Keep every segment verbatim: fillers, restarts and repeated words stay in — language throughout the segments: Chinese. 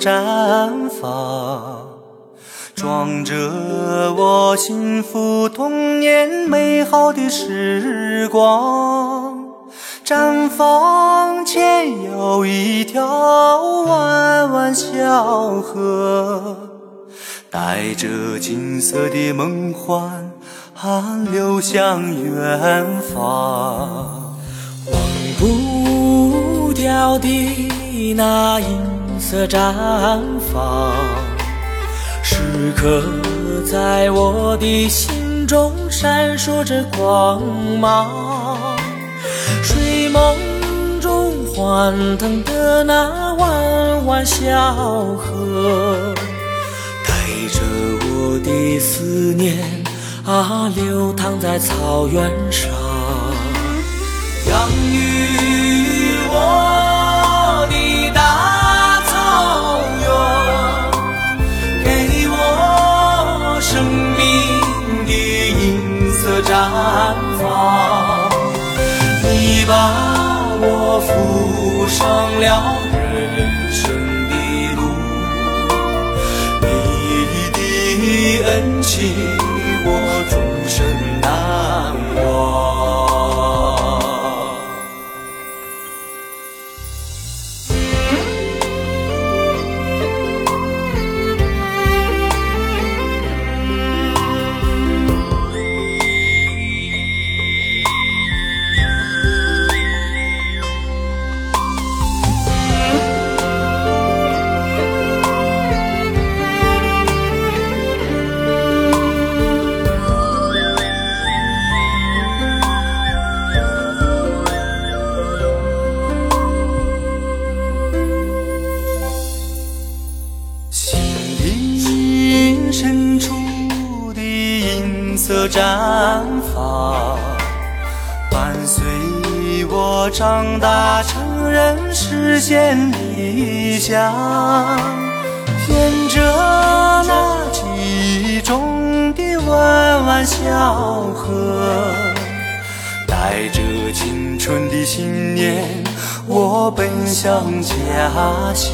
绽放，装着我幸福童年美好的时光，绽放前有一条弯弯小河，带着金色的梦幻寒流向远方，忘不掉的那银色绽放，时刻在我的心中闪烁着光芒，睡梦中欢腾的那弯弯小河，带着我的思念啊流淌在草原上，养育我的大草原，给我生命的银色绽放，你把我扶上了人生的路，你的恩情我终身难忘。绽放伴随我长大成人，实现理想，沿着那记忆中的弯弯小河，带着青春的信念我奔向家乡，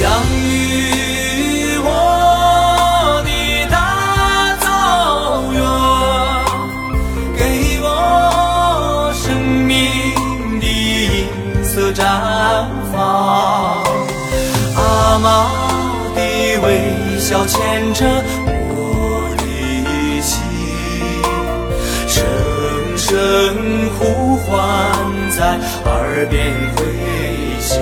养育我绽放，阿妈的微笑牵着我的心，声声呼唤在耳边回响。